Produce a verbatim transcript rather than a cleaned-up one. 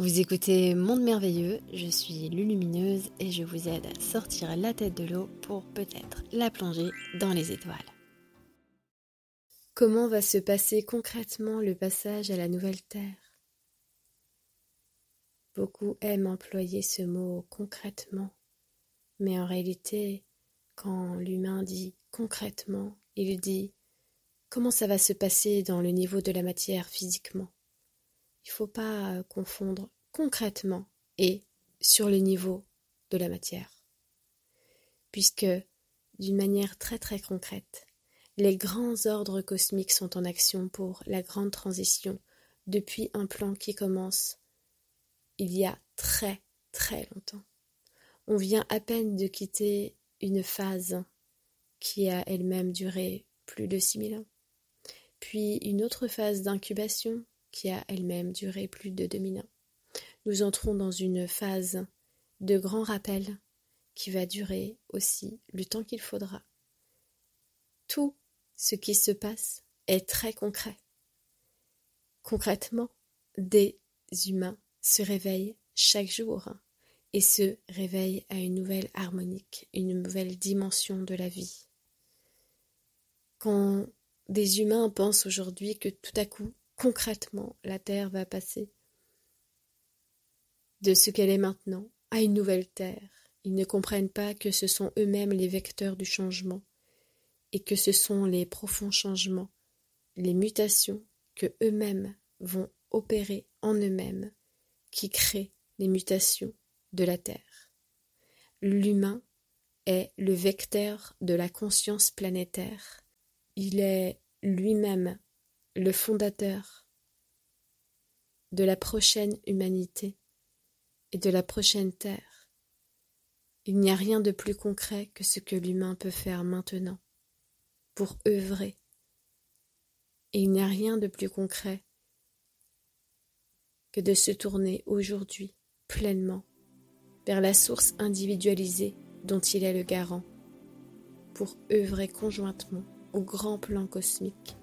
Vous écoutez Monde Merveilleux, je suis Lulumineuse et je vous aide à sortir la tête de l'eau pour peut-être la plonger dans les étoiles. Comment va se passer concrètement le passage à la nouvelle Terre ? Beaucoup aiment employer ce mot « concrètement », mais en réalité, quand l'humain dit « concrètement », il dit « comment ça va se passer dans le niveau de la matière physiquement ?» Il ne faut pas confondre concrètement et sur le niveau de la matière. Puisque, d'une manière très très concrète, les grands ordres cosmiques sont en action pour la grande transition depuis un plan qui commence il y a très très longtemps. On vient à peine de quitter une phase qui a elle-même duré plus de six mille ans, puis une autre phase d'incubation qui a elle-même duré plus de deux mille ans. Nous entrons dans une phase de grand rappel qui va durer aussi le temps qu'il faudra. Tout ce qui se passe est très concret. Concrètement, des humains se réveillent chaque jour et se réveillent à une nouvelle harmonique, une nouvelle dimension de la vie. Quand des humains pensent aujourd'hui que tout à coup, concrètement, la Terre va passer de ce qu'elle est maintenant à une nouvelle Terre. Ils ne comprennent pas que ce sont eux-mêmes les vecteurs du changement et que ce sont les profonds changements, les mutations que eux-mêmes vont opérer en eux-mêmes qui créent les mutations de la Terre. L'humain est le vecteur de la conscience planétaire. Il est lui-même le fondateur de la prochaine humanité et de la prochaine terre. Il n'y a rien de plus concret que ce que l'humain peut faire maintenant pour œuvrer. Et il n'y a rien de plus concret que de se tourner aujourd'hui pleinement vers la source individualisée dont il est le garant pour œuvrer conjointement au grand plan cosmique